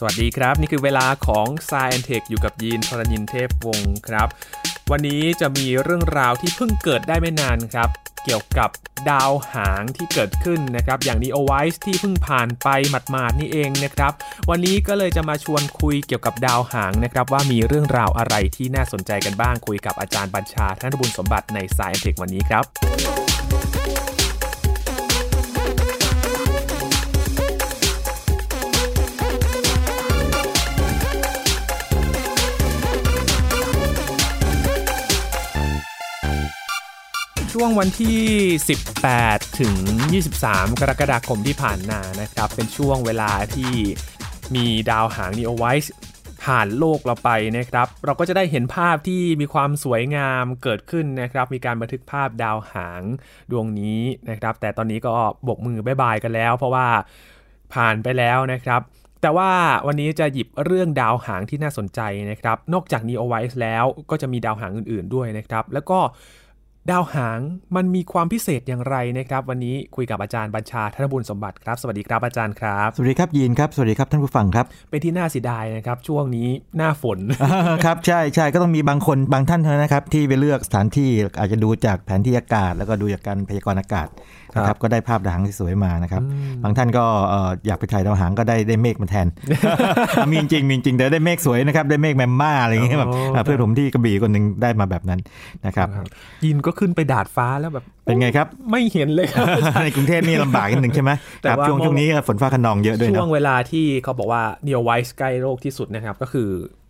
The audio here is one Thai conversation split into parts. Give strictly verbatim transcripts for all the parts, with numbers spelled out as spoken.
สวัสดีครับนี่คือเวลาของ Science and Tech อยู่กับยีนทรณินเทพวงศ์ครับวันนี้จะมีเรื่องราวที่เพิ่งเกิดได้ไม่นานครับเกี่ยวกับดาวหางที่เกิดขึ้นนะครับอย่าง NEOWISE ที่เพิ่งผ่านไปหมาดๆนี่เองนะครับวันนี้ก็เลยจะมาชวนคุยเกี่ยวกับดาวหางนะครับว่ามีเรื่องราวอะไรที่น่าสนใจกันบ้างคุยกับอาจารย์บัญชาธนบุญสมบัติใน Science and Tech วันนี้ครับช่วงวันที่สิบแปดถึงยี่สิบสามกรกฎาคมที่ผ่านมานะครับเป็นช่วงเวลาที่มีดาวหาง NEOWISE ผ่านโลกเราไปนะครับเราก็จะได้เห็นภาพที่มีความสวยงามเกิดขึ้นนะครับมีการบันทึกภาพดาวหางดวงนี้นะครับแต่ตอนนี้ก็บกมือบ๊ายบายกันแล้วเพราะว่าผ่านไปแล้วนะครับแต่ว่าวันนี้จะหยิบเรื่องดาวหางที่น่าสนใจนะครับนอกจาก NEOWISE แล้วก็จะมีดาวหางอื่นๆด้วยนะครับแล้วก็ดาวหางมันมีความพิเศษอย่างไรนะครับวันนี้คุยกับอาจารย์บัญชาธนบุญสมบัติครับสวัสดีครับอาจารย์ครับสวัสดีครับยีนครับสวัสดีครับท่านผู้ฟังครับเป็นที่น่าเสียดายนะครับช่วงนี้หน้าฝน ครับใช่ใช่ก็ต้องมีบางคนบางท่านเท่านั้นนะครับที่ไปเลือกสถานที่อาจจะดูจากแผนที่อากาศแล้วก็ดูจากการพยากรณ์อากาศนะครับก็ได้ภาพดาวหางที่สวยมานะครับบางท่านก็อยากไปถ่ายดาวหางก็ได้ได้เมฆมาแทน มีจริงมีจริงแต่ได้เมฆสวยนะครับได้เมฆแมมม่าอะไรอย่างเงี้ยแบบเพื่อนผมที่กระบี่คนนึงได้มาแบบนั้นนะครับยีนก็ขึ้นไปดาดฟ้าแล้วแบบเป็นไงครับไม่เห็นเลยครับในกรุงเทพนี่ลำบากนิดนึงใช่ไหมแต่ช่วงช่วงนี้ฝนฟ้าคะนองเยอะด้วยนะช่วงเวลาที่เขาบอกว่า NEOWISE ใกล้โลกที่สุดนะครับก็คือ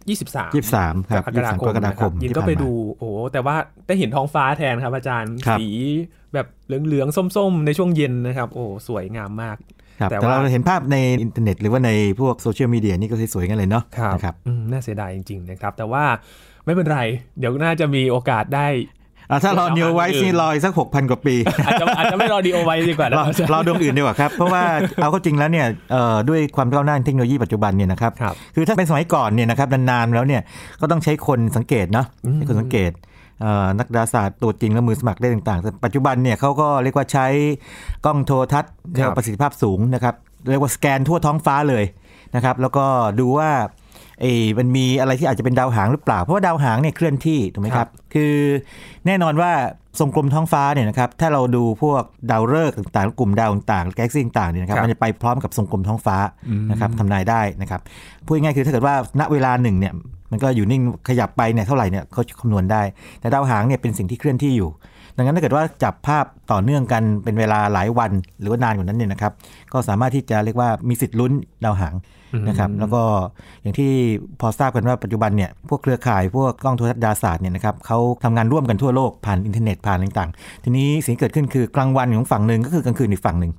ยี่สิบสาม ยี่สิบสามครับยี่สิบสามกรกฎาคมยินก็ไปดูโอ้แต่ว่าได้เห็นท้องฟ้าแทนครับอาจารย์สีแบบเหลืองๆส้มๆในช่วงเย็นนะครับโอ้สวยงามมากแต่เราเห็นภาพในอินเทอร์เน็ตหรือว่าในพวกโซเชียลมีเดียนี่ก็สวยๆกันเลยเนาะนะครับน่าเสียดายจริงๆนะครับแต่ว่าไม่เป็นไรเดี๋ยวน่าจะมีโอกาสได้ถ้ารอ NEOWISE นี่รออีกสัก หกพัน กว่าปีอาจจะอาจจะไม่รอ NEOWISE ดีกว่านะรอดวงอื่นดีกว่าครับเพราะว่าเอาเข้าจริงแล้วเนี่ยด้วยความก้าวหน้าเทคโนโลยีปัจจุบันเนี่ยนะครับคือถ้าเป็นสมัยก่อนเนี่ยนะครับนานๆแล้วเนี่ยก็ต้องใช้คนสังเกตเนาะให้คนสังเกตนักดาราศาสตร์ตัวจริงและมือสมัครได้ต่างๆปัจจุบันเนี่ยเขาก็เรียกว่าใช้กล้องโทรทัศน์ประสิทธิภาพสูงนะครับเรียกว่าสแกนทั่วท้องฟ้าเลยนะครับแล้วก็ดูว่าเออมันมีอะไรที่อาจจะเป็นดาวหางหรือเปล่าเพราะว่าดาวหางเนี่ยเคลื่อนที่ถูกไหมครับคือแน่นอนว่าทรงกลมท้องฟ้าเนี่ยนะครับถ้าเราดูพวกดาวฤกษ์ต่างๆกลุ่มดาวต่างๆแกล็กซี่ต่างๆเนี่ยนะครับมันจะไปพร้อมกับทรงกลมท้องฟ้านะครับทำนายได้นะครับพูดง่ายๆคือถ้าเกิดว่าณเวลาหนึ่งเนี่ยมันก็อยู่นิ่งขยับไปเนี่ยเท่าไหร่เนี่ยเขาคำนวณได้แต่ดาวหางเนี่ยเป็นสิ่งที่เคลื่อนที่อยู่ดังนั้นถ้าเกิดว่าจับภาพต่อเนื่องกันเป็นเวลาหลายวันหรือว่านานกว่านั้นเนี่ยนะครับก็สามารถที่จะเรียกว่ามีสิทธิ์ลุ้นดาวหางนะครับแล้วก็อย่างที่พอทราบกันว่าปัจจุบันเนี่ยพวกเครือข่ายพวกกล้องโทรทัศน์ดาราศาสตร์เนี่ยนะครับเขาทำงานร่วมกันทั่วโลกผ่านอินเทอร์เน็ตผ่านต่างๆทีนี้สิ่งที่เกิดขึ้นคือกลางวันของฝั่งหนึ่งก็คือกลางคืนอีกฝั่งหนึ่ง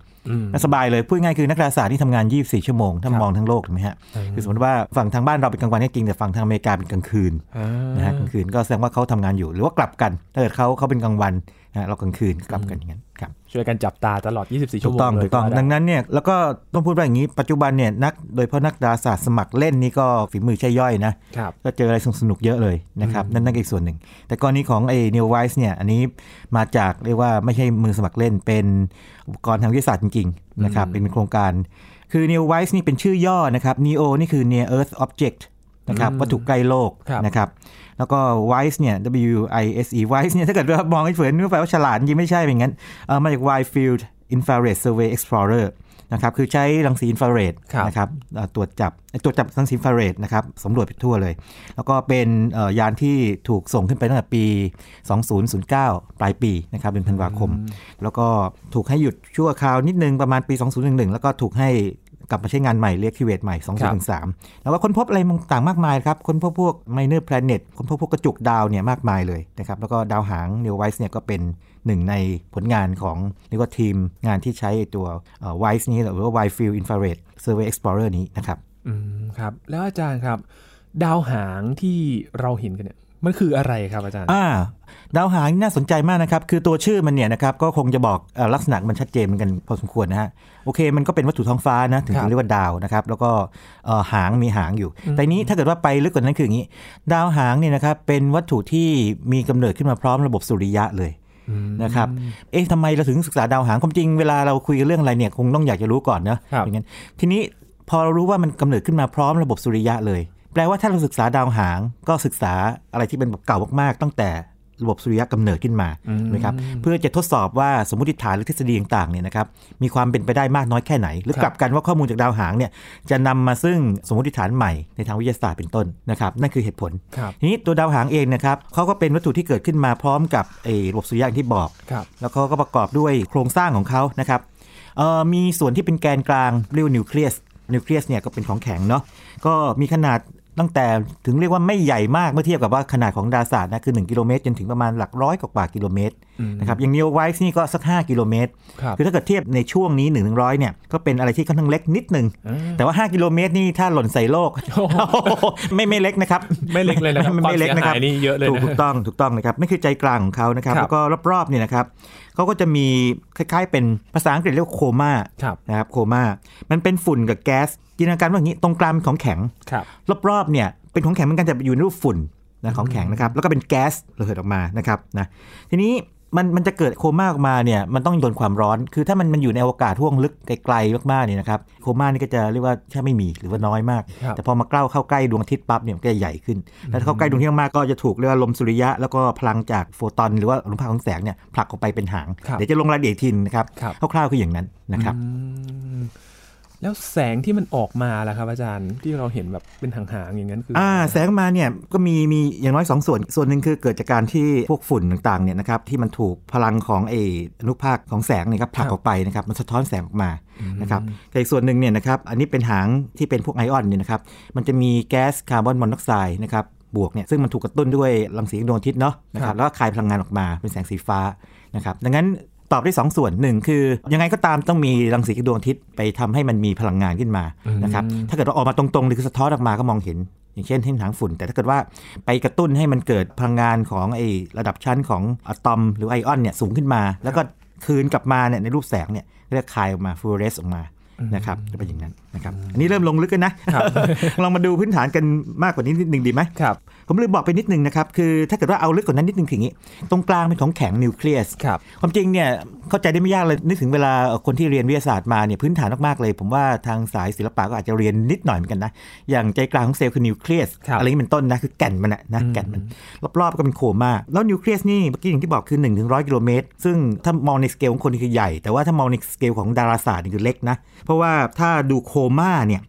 สบายเลยพูดง่ายคือนักดาราศาสตร์ที่ทำงานยี่สิบสี่ชั่วโมงถ้ามองทั้งโลกถูกไหมฮะคือสมมติว่าฝั่งทางบ้านเราเป็นกลางวันก็จริงแต่ฝั่งทางอเมริกาเป็นกลางคืนนะฮะกลางคืนก็แสดงว่าเขาทำงานอยู่หรือว่ากลับกันถ้าเกิดเขาเขาเป็นกลางวันเรากลางคืนกลับกันอย่างนั้นครับช่วยกันจับตาตลอดยี่สิบสี่ชั่วโมงเลยถูกต้องดังนั้นเนี่ยแล้วก็ต้องพูดว่าอย่างนี้ปัจจุบันเนี่ยนักโดยเฉพาะนักดาราศาสตร์สมัครเล่นนี่ก็ฝีมือใช่ย่อยนะก็เจออะไรสนุกเยอะเลยนะครับนั่นนั่นก็อีกส่วนหนึ่งแต่กรณีของไอ้ NEOWISE เนี่ยอันนี้มาจากเรียกว่าไม่ใช่มือสมัครเล่นเป็นอุปกรณ์ทางวิทยาศาสตร์จริงๆนะครับเป็นโครงการคือ NEOWISE นี่เป็นชื่อย่อนะครับ Neo นี่คือ Near Earth Objectนะครับวัตถุใกล้โลกนะครับแล้วก็ wise เนี่ย W I S E wise เนี่ยถ้าเกิดว่ามองให้เผินนึกไปว่าฉลาดจริงไม่ใช่เป็นงั้นเอ่อมาจาก Wide Field Infrared Survey Explorer นะครับคือใช้รังสีอินฟราเรดนะครับตรวจจับตรวจจับรังสีอินฟราเรดนะครับสำรวจไปทั่วเลยแล้วก็เป็นยานที่ถูกส่งขึ้นไปตั้งแต่ปีสองพันเก้าปลายปีนะครับเป็นธันวาคมแล้วก็ถูกให้หยุดชั่วคราวนิดนึงประมาณปีสองพันสิบเอ็ดแล้วก็ถูกให้กลับมาใช้งานใหม่เรียกคิวเวตใหม่สองพันสิบสามแล้วก็ค้นพบอะไรต่างมากมายครับค้นพบพวก minor planet ค้นพบพวกกระจุกดาวเนี่ยมากมายเลยนะครับแล้วก็ดาวหาง NEOWISE เนี่ยก็เป็นหนึ่งในผลงานของเรียกว่าทีมงานที่ใช้ตัว wise นี้หรือว่า Wide Field Infrared Survey Explorer นี้นะครับอืมครับแล้วอาจารย์ครับดาวหางที่เราเห็นกันเนี่ยมันคืออะไรครับอาจารย์อ่าดาวหางน่าสนใจมากนะครับคือตัวชื่อมันเนี่ยนะครับก็คงจะบอกลักษณะมันชัดเจนเหมือนกันพอสมควรนะฮะโอเคมันก็เป็นวัตถุท้องฟ้านะถึงจะเรียกว่าดาวนะครับแล้วก็หางมีหางอยู่แต่นี้ถ้าเกิดว่าไปลึกกว่านั้นคืออย่างนี้ดาวหางเนี่ยนะครับเป็นวัตถุที่มีกำเนิดขึ้นมาพร้อมระบบสุริยะเลยนะครับเอ๊ะทำไมเราถึงศึกษาดาวหางความจริงเวลาเราคุยเรื่องอะไรเนี่ยคงต้องอยากจะรู้ก่อนนะอย่างนั้นทีนี้ พอเรารู้ว่ามันกำเนิดขึ้นมาพร้อมระบบสุริยะเลยแปลว่าถ้าเราศึกษาดาวหางก็ศึกษาอะไรที่เป็นแบบเก่ามากๆตั้งแต่ระบบสุริยะกำเนิดขึ้นมานะครับเพื่อจะทดสอบว่าสมมติฐานหรือทฤษฎีต่างๆเนี่ยนะครับมีความเป็นไปได้มากน้อยแค่ไหนหรือกลับกันว่าข้อมูลจากดาวหางเนี่ยจะนำมาซึ่งสมมติฐานใหม่ในทางวิทยาศาสตร์เป็นต้นนะครับนั่นคือเหตุผลทีนี้ตัวดาวหางเองนะครับเขาก็เป็นวัตถุที่เกิดขึ้นมาพร้อมกับระบบสุริยะที่บอกแล้วเขาก็ประกอบด้วยโครงสร้างของเขานะครับมีส่วนที่เป็นแกนกลางเรียกว่านิวเคลียสนิวเคลียสเนี่ยก็เป็นของแข็งเนาะก็มีขนาดตั้งแต่ถึงเรียกว่าไม่ใหญ่มากเมื่อเทียบกับว่าขนาดของดาราศาสตร์นะคือหนึ่งกิโลเมตรจนถึงประมาณหลักร้อยกว่ากิโลเมตรนะครับอย่าง NEOWISE นี่ก็สักห้ากิโลเมตรคือถ้าเกิดเทียบในช่วงนี้หนึ่งถึงร้อยเนี่ยก็เป็นอะไรที่ค่อนข้างเล็กนิดนึงแต่ว่าห้ากิโลเมตรนี่ถ้าหล่นใส่โลก ไม่ไม่เล็กนะครับไม่เล็กเลยนะครับไม่เล็กนะครับนี่เยอะเลยถูกต้องถูกต้องนะครับนั่นคือใจกลางของเขานะครับแล้วก็รอบๆเนี่ยนะครับเขาก็จะมีคล้ายๆเป็นภาษาอังกฤษเรียกว่าโคม่านะครับโคม่ามันเป็นฝุ่นกับแก๊สจินตนาการว่าอย่างนี้ตรงกลางเป็นของแข็งรอบๆเนี่ยเป็นของแข็งเหมือนกันแต่อยู่ในรูปฝุ่นนะของแข็งนะครับแล้วก็เป็นแก๊สระเหิดออกมานะครับนะทีนี้มันมันจะเกิดโคม่าออกมาเนี่ยมันต้องโดนความร้อนคือถ้ามันมันอยู่ในอวกาศท่วงลึกไกลๆมากๆเนี่ยนะครับโคม่านี่ก็จะเรียกว่าแค่ไม่มีหรือว่าน้อยมากแต่พอมาใกล้เข้าใกล้ดวงอาทิตย์ปั๊บเนี่ยมันก็จะใหญ่ขึ้นแล้วถ้าเข้าใกล้ดวงอาทิตย์มากก็จะถูกเรียกว่าลมสุริยะแล้วก็พลังจากโฟตอนหรือว่าอนุภาคของแสงเนี่ยผลักออกไปเป็นหางเดี๋ยวจะลงรายละเอียดทีนะครับคร่าวๆคืออย่างนั้นนะครับแล้วแสงที่มันออกมาล่ะครับอาจารย์ที่เราเห็นแบบเป็นหางๆอย่างนั้นคืออ่าแสงมาเนี่ยก็มีมีอย่างน้อยสองส่วนส่วนหนึ่งคือเกิดจากการที่พวกฝุ่นต่างๆเนี่ยนะครับที่มันถูกพลังของไอ้อนุภาคของแสงเนี่ยครับผลักออกไปนะครับมันสะท้อนแสงออกมานะครับแต่อีกส่วนหนึ่งเนี่ยนะครับอันนี้เป็นหางที่เป็นพวกไอออนเนี่ยนะครับมันจะมีแก๊สคาร์บอนมอนอกไซด์นะครับบวกเนี่ยซึ่งมันถูกกระตุ้นด้วยรังสีดวงอาทิตย์เนาะนะครับแล้วก็คายพลังงานออกมาเป็นแสงสีฟ้านะครับดังนั้นตอบได้สองส่วนหนึ่งคือยังไงก็ตามต้องมีรังสีดวงอาทิตย์ไปทำให้มันมีพลังงานขึ้นมานะครับถ้าเกิดว่าออกมาตรงๆหรือสะท้อนออกมาก็มองเห็นอย่างเช่นเห็นหางฝุ่นแต่ถ้าเกิดว่าไปกระตุ้นให้มันเกิดพลังงานของไอระดับชั้นของอะตอมหรือไอออนเนี่ยสูงขึ้นมาแล้วก็คืนกลับมาเนี่ยในรูปแสงเนี่ยเรียกคายออกมาฟลูออเรสซ์ออกมานะครับจะเป็นอย่างนั้นนะครับอันนี้เริ่มลงลึกกันนะลองมาดูพื้นฐานกันมากกว่านี้นิดนึงดีไหมครับผมลืมบอกไปนิดนึงนะครับคือถ้าเกิดว่าเอาลึกกว่านั้นนิดนึงอย่างนี้ตรงกลางเป็นของแข็งนิวเคลียสครับความจริงเนี่ยเข้าใจได้ไม่ยากเลยนึกถึงเวลาคนที่เรียนวิทยาศาสตร์มาเนี่ยพื้นฐานมากๆเลยผมว่าทางสายศิลปะก็อาจจะเรียนนิดหน่อยเหมือนกันนะอย่างใจกลางของเซลล์คือนิวเคลียสอะไรนี้เป็นต้นนะคือแก่นมันนะแก่นมันรอบๆก็เป็นโคม่าแล้วนิวเคลียสนี่เมื่อกี้อย่างที่บอกคือหนึ่งถึงร้อยกิโลเมตรซึ่งถ้ามองในสเกลของคนคือใหญ่แต่ว่าถ้ามองในสเกลของดาราศาสตร์นี่คือเล็กนะเพราะว่าถ้าดูโคม่าเนี่ย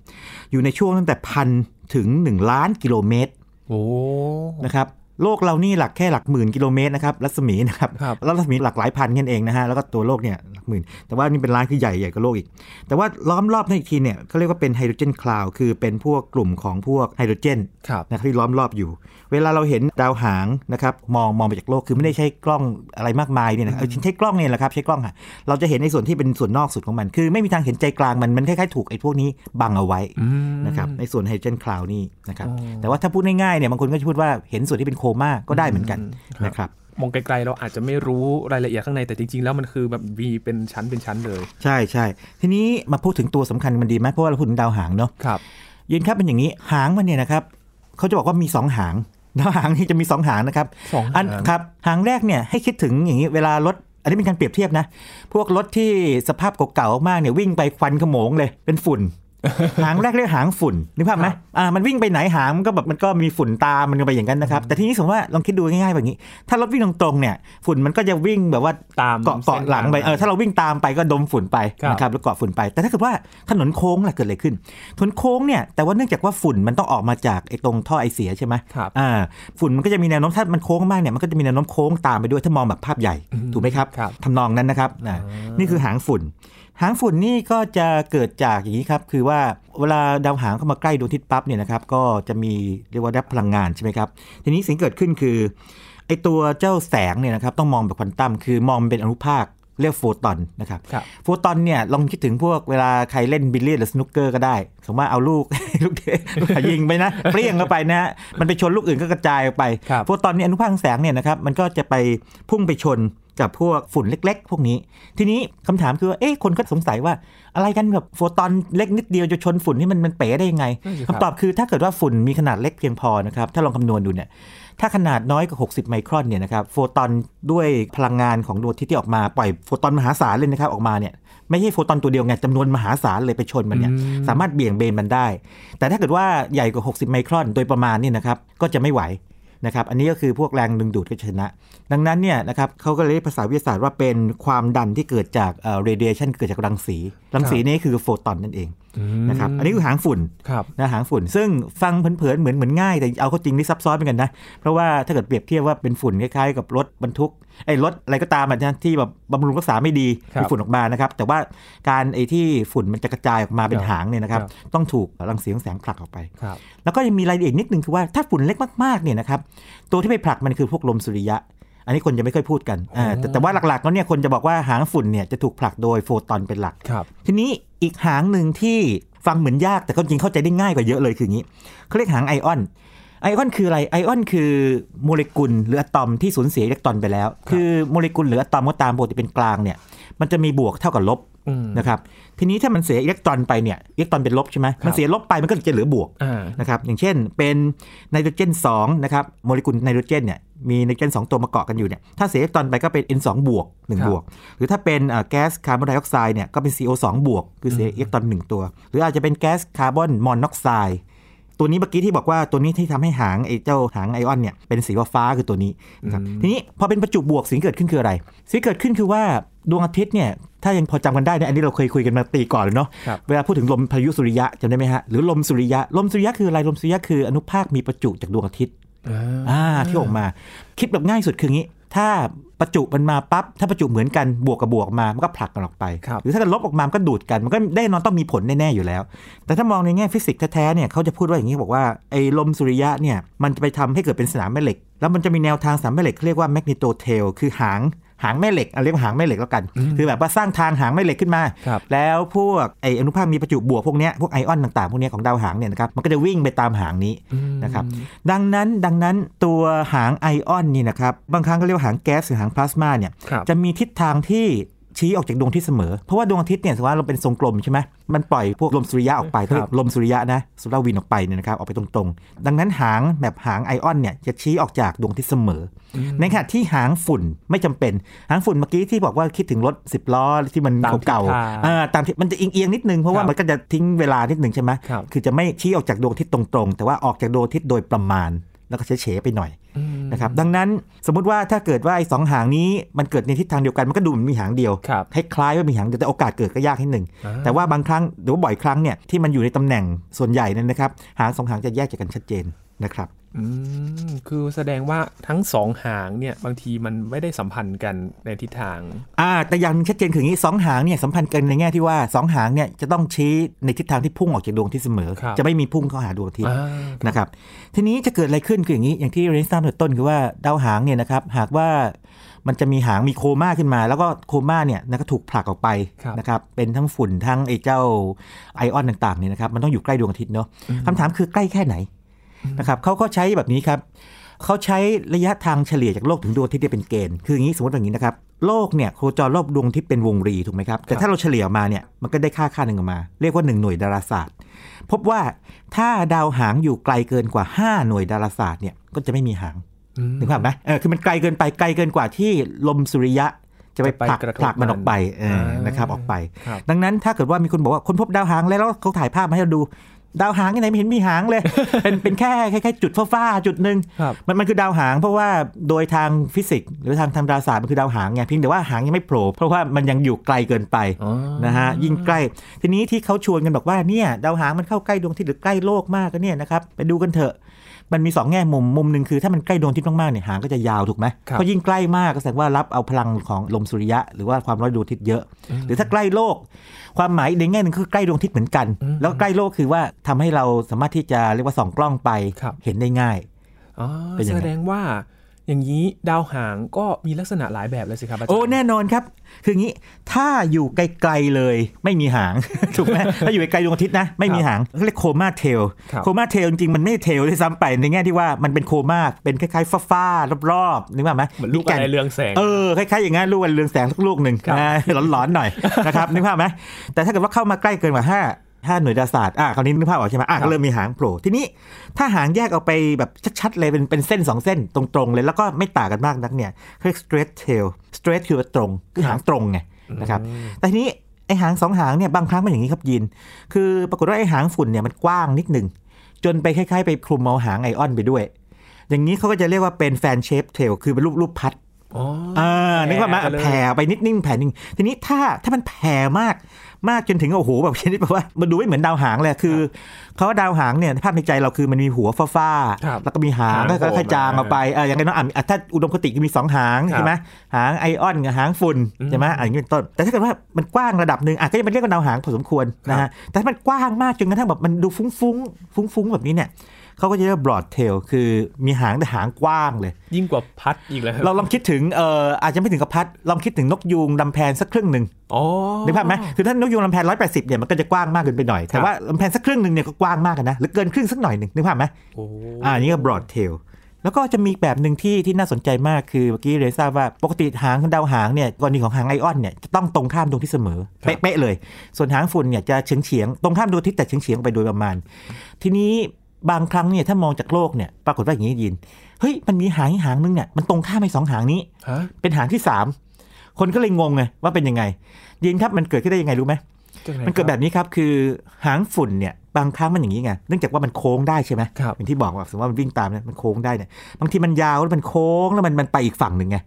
อยู่ในช่วงตั้งแต่พันถึงหนึ่งล้านกิโลเมตรโอ้นะครับโลกเรานี่หลักแค่หลักหมื่นกิโลเมตรนะครับรัศมีนะครับแล้วรัศมีหลักหลายพันกันเองนะฮะแล้วก็ตัวโลกเนี่ยหลักหมื่นแต่ว่านี่เป็นล้านคือใหญ่ใหญ่กว่าโลกอีกแต่ว่าล้อมรอบนั่นอีกทีเนี่ยเขาเรียกว่าเป็นไฮโดรเจนคลาวด์คือเป็นพวกกลุ่มของพวกไฮโดรเจนนะที่ล้อมรอบอยู่เวลาเราเห็นดาวหางนะครับมองมองไปจากโลกคือไม่ได้ใช้กล้องอะไรมากมายเนี่ยนะใช้กล้องเนี่ยแหละครับใช้กล้องค่ะเราจะเห็นในส่วนที่เป็นส่วนนอกสุดของมันคือไม่มีทางเห็นใจกลางมันมันคล้ายๆถูกไอ้พวกนี้บังเอาไว้นะครับในส่วนไฮโดรเจนคลาวด์นี่นะครับแต่ว่าถ้าพูดง่ายๆเนี่ยบางคนก็จะพูดว่าเห็นส่วนที่เป็นโคม่าก็ได้เหมือนกันนะครับมองไกลๆเราอาจจะไม่รู้รายละเอียดข้างในแต่จริงๆแล้วมันคือแบบมีเป็นชั้นเป็นชั้นเลยใช่ๆทีนี้มาพูดถึงตัวสำคัญมันดีไหมเพราะว่าเราพูดถึงดาวหางเนาะครับยืนครับเป็นอย่างนี้หางมันเนี่ยนะครับเขาจะบอกว่ามีสองหางดาวหางนี่จะมีสองหางนะครับอันครับหางแรกเนี่ยให้คิดถึงอย่างนี้เวลารถอันนี้เป็นการเปรียบเทียบนะพวกรถที่สภาพเก่าๆมากเนี่ยวิ่งไปควันขโมงเลยเป็นฝุ่นหางแรกเรียกหางฝุ่นนึกภาพไหมอ่ามันวิ่งไปไหนหางมันก็แบบมันก็มีฝุ่นตามมันไปอย่างนั้นนะครับแต่ทีนี้สมมติว่าลองคิดดูง่ายๆแบบนี้ถ้ารถวิ่งตรงๆเนี่ยฝุ่นมันก็จะวิ่งแบบว่าตามเกาะเกาะหลังไปเออถ้าเราวิ่งตามไปก็ดมฝุ่นไปนะครับแล้วเกาะฝุ่นไปแต่ถ้าเกิดว่าถนนโค้งล่ะเกิดอะไรขึ้นถนนโค้งเนี่ยแต่ว่าเนื่องจากว่าฝุ่นมันต้องออกมาจากไอ้ตรงท่อไอเสียใช่ไหมอ่าฝุ่นมันก็จะมีแนวโน้มถ้ามันโค้งมากเนี่ยมันก็จะมีแนวโน้มโค้งตามไปด้วยถ้ามองแบบภาพใหญ่ถูกไหมครับทำนองนั้นนะครับนี่คือหางฝุ่นหางฝุ่นนี่ก็จะเกิดจากอย่างนี้ครับคือว่าเวลาดาวหางเข้ามาใกล้ดวงอาทิตย์ปั๊บเนี่ยนะครับก็จะมีเรียกว่าได้พลังงานใช่ไหมครับทีนี้สิ่งเกิดขึ้นคือไอตัวเจ้าแสงเนี่ยนะครับต้องมองแบบควอนตัมคือมองเป็นอนุภาคเรียกโฟตอนนะครับโฟตอนเนี่ยลองคิดถึงพวกเวลาใครเล่นบิลเลียร์หรือสนุกเกอร์ก็ได้สมมติว่าเอาลูก ลูกเตะยิงไปนะเปรี้ยงเข้าไปนะมันไปชนลูกอื่นก็กระจายออกไปโฟตอนนี่อนุภาคแสงเนี่ยนะครับมันก็จะไปพุ่งไปชน กับพวกฝุ่นเล็กๆพวกนี้ทีนี้คำถามคือว่าเอ๊ะคนก็สงสัยว่าอะไรกันแบบโฟตอนเล็กนิดเดียวจะชนฝุ่นนี่มันมันเป๋ได้ยังไงคำตอบคือถ้าเกิดว่าฝุ่นมีขนาดเล็กเพียงพอนะครับถ้าลองคำนวณดูเนี่ยถ้าขนาดน้อยกว่าหกสิบไมครอนเนี่ยนะครับโฟตอนด้วยพลังงานของดวงอาทิตย์ที่ออกมาปล่อยโฟตอนมหาศาลเลยนะครับออกมาเนี่ยไม่ใช่โฟตอนตัวเดียวไงจำนวนมหาศาลเลยไปชนมันเนี่ยสามารถเบี่ยงเบนมันได้แต่ถ้าเกิดว่าใหญ่กว่าหกสิบไมครอนโดยประมาณนี่นะครับก็จะไม่ไหวนะครับอันนี้ก็คือพวกแรงดึงดูดก็ชนะดังนั้นเนี่ยนะครับเขาก็เลยเรียกภาษาวิทยาศาสตร์ว่าเป็นความดันที่เกิดจากเอ่อ radiation เกิดจากรังสีรังสีนี่คือโฟตอนนั่นเองนะครับอันนี้คือหางฝุ่นนะหางฝุ่นซึ่งฟังเผินๆเหมือนเหมือนง่ายแต่เอาเข้าจริงนี่ซับซ้อนเหมือนกันนะเพราะว่าถ้าเกิดเปรียบเทียบว่าเป็นฝุ่นคล้ายๆกับรถบรรทุกไอ้รถอะไรก็ตามนะที่แบบบำรุงรักษาไม่ดีมีฝุ่นออกมานะครับแต่ว่าการไอ้ที่ฝุ่นมันจะกระจายออกมาเป็นหางเนี่ยนะครับต้องถูกรังสีของแสงผลักออกไปแล้วก็ยังมีรายละเอียดนิดนึงคือว่าถ้าฝุ่นเล็กมากๆเนี่ยนะครับตัวที่ไปผลักมันคือพวกลมสุริยะอันนี้คนจะไม่ค่อยพูดกันแ ต, แต่ว่าหลักๆแล้วเนี่ยคนจะบอกว่าหางฝุ่นเนี่ยจะถูกผลักโดยโฟตอนเป็นหลักทีนี้อีกหางหนึ่งที่ฟังเหมือนยากแต่ก็จริงเข้าใจได้ง่ายกว่าเยอะเลยคืออย่างนี้เขาเรียกหางไอออนไอออนคืออะไรไอออนคือโมเลกุลหรืออะตอมที่สูญเสียอิเล็กตรอนไปแล้วคือโมเลกุลหรืออะตอมก็ตามปกติเป็นกลางเนี่ยมันจะมีบวกเท่ากับลบนะครับทีนี้ถ้ามันเสียอิเล็กตรอนไปเนี่ยอิเล็กตรอนเป็นลบใช่ไหมมันเสียลบไปมันก็จะเหลือบวกนะครับอย่างเช่นเป็นไนโตรเจนสองนะครับโมเลกุลไนโตรเจนเนี่ยมีไนโตรเจนสองตัวมาเกาะกันอยู่เนี่ยถ้าเสียอิเล็กตรอนไปก็เป็น เอ็น สอง บวกหนึ่งบวกหรือถ้าเป็นแก๊สคาร์บอนไดออกไซด์เนี่ยก็เป็น ซี โอ สอง บวกคือเสียอิเล็กตรอนหนึ่งตัวหรืออาจจะเป็นแก๊สคาร์บอนมอนอกไซด์ตัวนี้เมื่อกี้ที่บอกว่าตัวนี้ที่ทำให้หางไอ้เจ้าหางไอออนเนี่ยเป็นสีฟ้าคือตัวนี้นะครับทีนี้พอเป็นประจุบวกสิ่งเกิดขึ้นคืออะไรสิ่งเกิดขึ้นคือว่าดวงอาทิตย์เนี่ยถ้ายังพอจำกันได้นะอันนี้เราเคยคุยกันมาปีก่อนเลยเนาะเวลาพูดถึงลมพายุสุริยะจำได้ไหมฮะหรือลมสุริยะลมสุริยะคืออะไรลมสุริยะคืออนุภาคมีประจุจากดวงอาทิตย์อ่าที่ออกมาคิดแบบง่ายสุดคืองี้ถ้าประจุมันมาปั๊บถ้าประจุเหมือนกันบวกกับบวกมามันก็ผลักกันออกไปหรือถ้ากันลบออกมามันก็ดูดกันมันก็แน่นอนต้องมีผลแน่ๆอยู่แล้วแต่ถ้ามองในแง่ฟิสิกส์แท้ๆเนี่ยเขาจะพูดว่าอย่างนี้บอกว่าไอ้ลมสุริยะเนี่ยมันจะไปทำให้เกิดเป็นสนามแม่เหล็กแล้วมันจะมีแนวทางสนามแม่เหล็กเรียกว่าแมกเนโตเทลคือหางหางแม่เหล็กเอาเรียกว่าหางแม่เหล็กแล้วกันคือแบบว่าสร้างทางหางแม่เหล็กขึ้นมาแล้วพวกไออนุภาคมีประจุบวกพวกเนี้ยพวกไอออนต่างๆพวกเนี้ยของดาวหางเนี่ยนะครับมันก็จะวิ่งไปตามหางนี้นะครับดังนั้นดังนั้นตัวหางไอออนนี่นะครับบางครั้งก็เรียกว่าหางแก๊สหรือหางพลาสมาเนี่ยจะมีทิศทางที่ชี้ออกจากดวงอาทิตย์เสมอเพราะว่าดวงอาทิตย์เนี่ยสมมุติว่าเราเป็นทรงกลมใช่ไหมมันปล่อยพวกลมสุริยะออกไปเรียกลมสุริยะนะสุราวินออกไปเนี่ยนะครับออกไปตรงๆดังนั้นหางแบบหางไอออนเนี่ยจะชี้ออกจากดวงอาทิตย์เสมอในขณะที่หางฝุ่นไม่จำเป็นหางฝุ่นเมื่อกี้ที่บอกว่าคิดถึงรถสิบล้อที่มันเก่าๆอ่าตามที่มันจะเอียงๆนิดนึงเพราะว่ามันก็จะทิ้งเวลานิดนึงใช่ไหมคือจะไม่ชี้ออกจากดวงอาทิตย์ตรงๆแต่ว่าออกจากดวงอาทิตย์โดยประมาณแล้วก็เฉยๆไปหน่อยนะครับดังนั้นสมมุติว่าถ้าเกิดว่าไอ้สองหางนี้มันเกิดในทิศทางเดียวกันมันก็ดูเหมือนมีหางเดียวคล้ายๆว่ามีหางเดียวแต่โอกาสเกิดก็ยากนิดหนึ่งแต่ว่าบางครั้งหรือว่าบ่อยครั้งเนี่ยที่มันอยู่ในตำแหน่งส่วนใหญ่นั้นนะครับหางสองหางจะแยกจากกันชัดเจนนะครับอืมคือแสดงว่าทั้งสองหางเนี่ยบางทีมันไม่ได้สัมพันธ์กันในทิศทางอ่าแต่อย่างชัดเจนคืออย่างนี้สองหางเนี่ยสัมพันธ์กันในแง่ที่ว่าสองหางเนี่ยจะต้องชี้ในทิศทางที่พุ่งออกจากดวงอาทิตย์เสมอจะไม่มีพุ่งเข้าหาดวงอาทิตย์นะครับทีนี้จะเกิดอะไรขึ้นคืออย่างนี้อย่างที่เรนซ์ทราบตั้งแต่ต้นคือว่าดาวหางเนี่ยนะครับหากว่ามันจะมีหางมีโคม่าขึ้นมาแล้วก็โคม่าเนี่ยนะก็ถูกผลักออกไปนะครับเป็นทั้งฝุ่นทั้งไอ้เจ้าไอออนต่างๆเนี่ยนะครับมันต้องอยู่ใกล้ดวงอาทิตย์เนาะคำถามคือใกล้แค่ไหนนะครับเขาก็ใช้แบบนี้ครับเขาใช้ระยะทางเฉลี่ยจากโลกถึงดวงอาทิตย์เป็นเกณฑ์คืออย่างนี้สมมติอย่างนี้นะครับโลกเนี่ยโคจรรอบดวงอาทิตย์เป็นวงรีถูกไหมครับแต่ถ้าเราเฉลี่ยมาเนี่ยมันก็ได้ค่าค่าหนึ่งออกมาเรียกว่าหนึ่งหน่วยดาราศาสตร์พบว่าถ้าดาวหางอยู่ไกลเกินกว่าห้าหน่วยดาราศาสตร์เนี่ยก็จะไม่มีหางถูกไหมเออคือมันไกลเกินไปไกลเกินกว่าที่ลมสุริยะจะไปผลักผลักมันออกไปนะครับออกไปดังนั้นถ้าเกิดว่ามีคนบอกว่าคนพบดาวหางแล้วเขาถ่ายภาพมาให้เราดูดาวหางที่ไหนไม่เห็นมีหางเลย เป็นเป็นแค่แค่จุดฟ้าๆจุดหนึ่งมันมันคือดาวหางเพราะว่าโดยทางฟิสิกส์หรือทางทางดาราศาสตร์มันคือดาวหางไงเพียงแต่ว่าหางยังไม่โผล่เพราะว่ามันยังอยู่ไกลเกินไปนะฮะยิ่งใกล้ทีนี้ที่เขาชวนกันบอกว่าเนี่ยดาวหางมันเข้าใกล้ดวงอาทิตย์หรือใกล้โลกมากก็เนี่ยนะครับไปดูกันเถอะมันมีสองแง่มุมมุมนึงคือถ้ามันใกล้ดวงอาทิตย์มากๆเนี่ยหางก็จะยาวถูกไหมเพราะยิ่งใกล้มากก็แสดงว่ารับเอาพลังของลมสุริยะหรือว่าความร้อนดวงอาทิตย์เยอะหรือถ้าใกล้โลกความหมายในแง่นึงคือใกล้ดวงอาทิตย์เหมือนกันแล้วใกล้โลกคือว่าทำให้เราสามารถที่จะเรียกว่าส่องกล้องไปเห็นได้ง่ายแสดงว่า อย่างนี้ดาวหางก็มีลักษณะหลายแบบเลยสิครับอาจารย์โอ้แน่นอนครับคืองี้ถ้าอยู่ไกลๆเลยไม่มีหางถูกไหมถ้าอยู่ไกลดวงอาทิตย์นะไม่มีหางเรียกโคม่าเทลโคม่าเทลจริงๆมันไม่เทลด้วยซ้ำไปในแง่ที่ว่ามันเป็นโคม่าเป็นคล้ายๆฟ้าๆรอบๆนึกว่าไหมเหมือนลูกอะไรเรืองแสงเออคล้ายๆอย่างงั้นลูกอะไรเรืองแสงสักลูกหนึ่งหลอนๆหน่อยนะครับนึกว่าไหมแต่ถ้าเกิดว่าเข้ามาใกล้เกินกว่าห้าถ้าหน่วยดาราศาสตร์อ่ะคราวนี้นึกภาพออกใช่ไหมอ่ะก็เริ่มมีหางโผล่ทีนี้ถ้าหางแยกออกไปแบบชัดๆเลยเป็นเป็นเส้นสองเส้นตรงๆเลยแล้วก็ไม่ต่างกันมากนักเนี่ยเรียก straight tail straight คือตรงคือหางตรงไงนะครับแต่ทีนี้ไอหางสองหางเนี่ยบางครั้งเป็นอย่างนี้ครับยินคือปรากฏว่าไอหางฝุ่นเนี่ยมันกว้างนิดหนึ่งจนไปคล้ายๆไปคลุมเอาหางไอออนไปด้วยอย่างนี้เขาก็จะเรียกว่าเป็น fan shape tail คือเป็นรูปรูปพัดอ๋ออ่านึกว่ามาแผ่ไปนิดนึงแผ่นึงทีนี้ถ้าถ้ามันแผ่มากมากจนถึงโอ้โหแบบชนิดแบบว่ามันดูไม่เหมือนดาวหางเลยคือเขาว่าดาวหางเนี่ยภาพในใจเราคือมันมีหัวฟ้าๆแล้วก็มีหางแล้วก็ค่อยจางออกไปเอออย่างน้อยอ่ะถ้าอุดมคติมีสองหางใช่มั้ยหางไอออนกับหางฝุ่นใช่มั้ยอย่างนี้เป็นต้นแต่ถ้าเกิดว่ามันกว้างระดับนึงอ่ะก็จะเป็นเรียกว่าดาวหางพอสมควรนะฮะแต่ถ้ามันกว้างมากจนกระทั่งแบบมันดูฟุ้งๆฟุ้งๆแบบนี้เนี่ยเขาก็จะเรียกว่า broad tail คือมีหางแต่หางกว้างเลยยิ่งกว่าพัดอีกแล้วเราลองคิดถึงเอ่ออาจจะไม่ถึงกับพัดลองคิดถึงนกยูงลำแพนสักครึ่งนึงอ๋อนึกภาพไหมคือถ้านกยูงลำแพนหนึ่งร้อยแปดสิบเนี่ยมันก็จะกว้างมากขึ้นไปหน่อยแต่ว่าลำแพนสักครึ่งนึงเนี่ยก็กว้างมากนะหรือเกินครึ่งสักหน่อยนึงนึกภาพไหมโอ้อ่านี่ก็ broad tail แล้วก็จะมีแบบนึงที่ที่น่าสนใจมากคือเมื่อกี้เรซ่าว่าปกติหางของดาวหางเนี่ยกรณีของหางไอออนเนี่ยจะต้องตรงข้ามดวงอาทิตย์เสมอเป๊ะๆเลยส่วนหางฝุ่นเนี่ยจะเฉียงๆตรงข้ามดวงอาทิตย์แต่เฉียงๆไปโดยประมาณทีนี้บางครั้งเนี่ยถ้ามองจากโลกเนี่ยปรากฏว่าอย่างนี้ยินเฮ้ยมันมีหางหางนึงเนี่ยมันตรงข้ามไอ้สองหางนี้เป็นหางที่สามคนก็เลยงงไงว่าเป็นยังไงยินครับมันเกิดขึ้นได้ยังไงรู้ไหมมันเกิดแบบนี้ครับคือหางฝุ่นเนี่ยบางครั้งมันอย่างนี้ไงเนื่องจากว่ามันโค้งได้ใช่ไหมอย่างที่บอกว่าสมมติว่ามันวิ่งตามเนี่ยมันโค้งได้เนี่ยบางทีมันยาวแล้วมันโค้งแล้วมันมันไปอีกฝั่งหนึ่งไง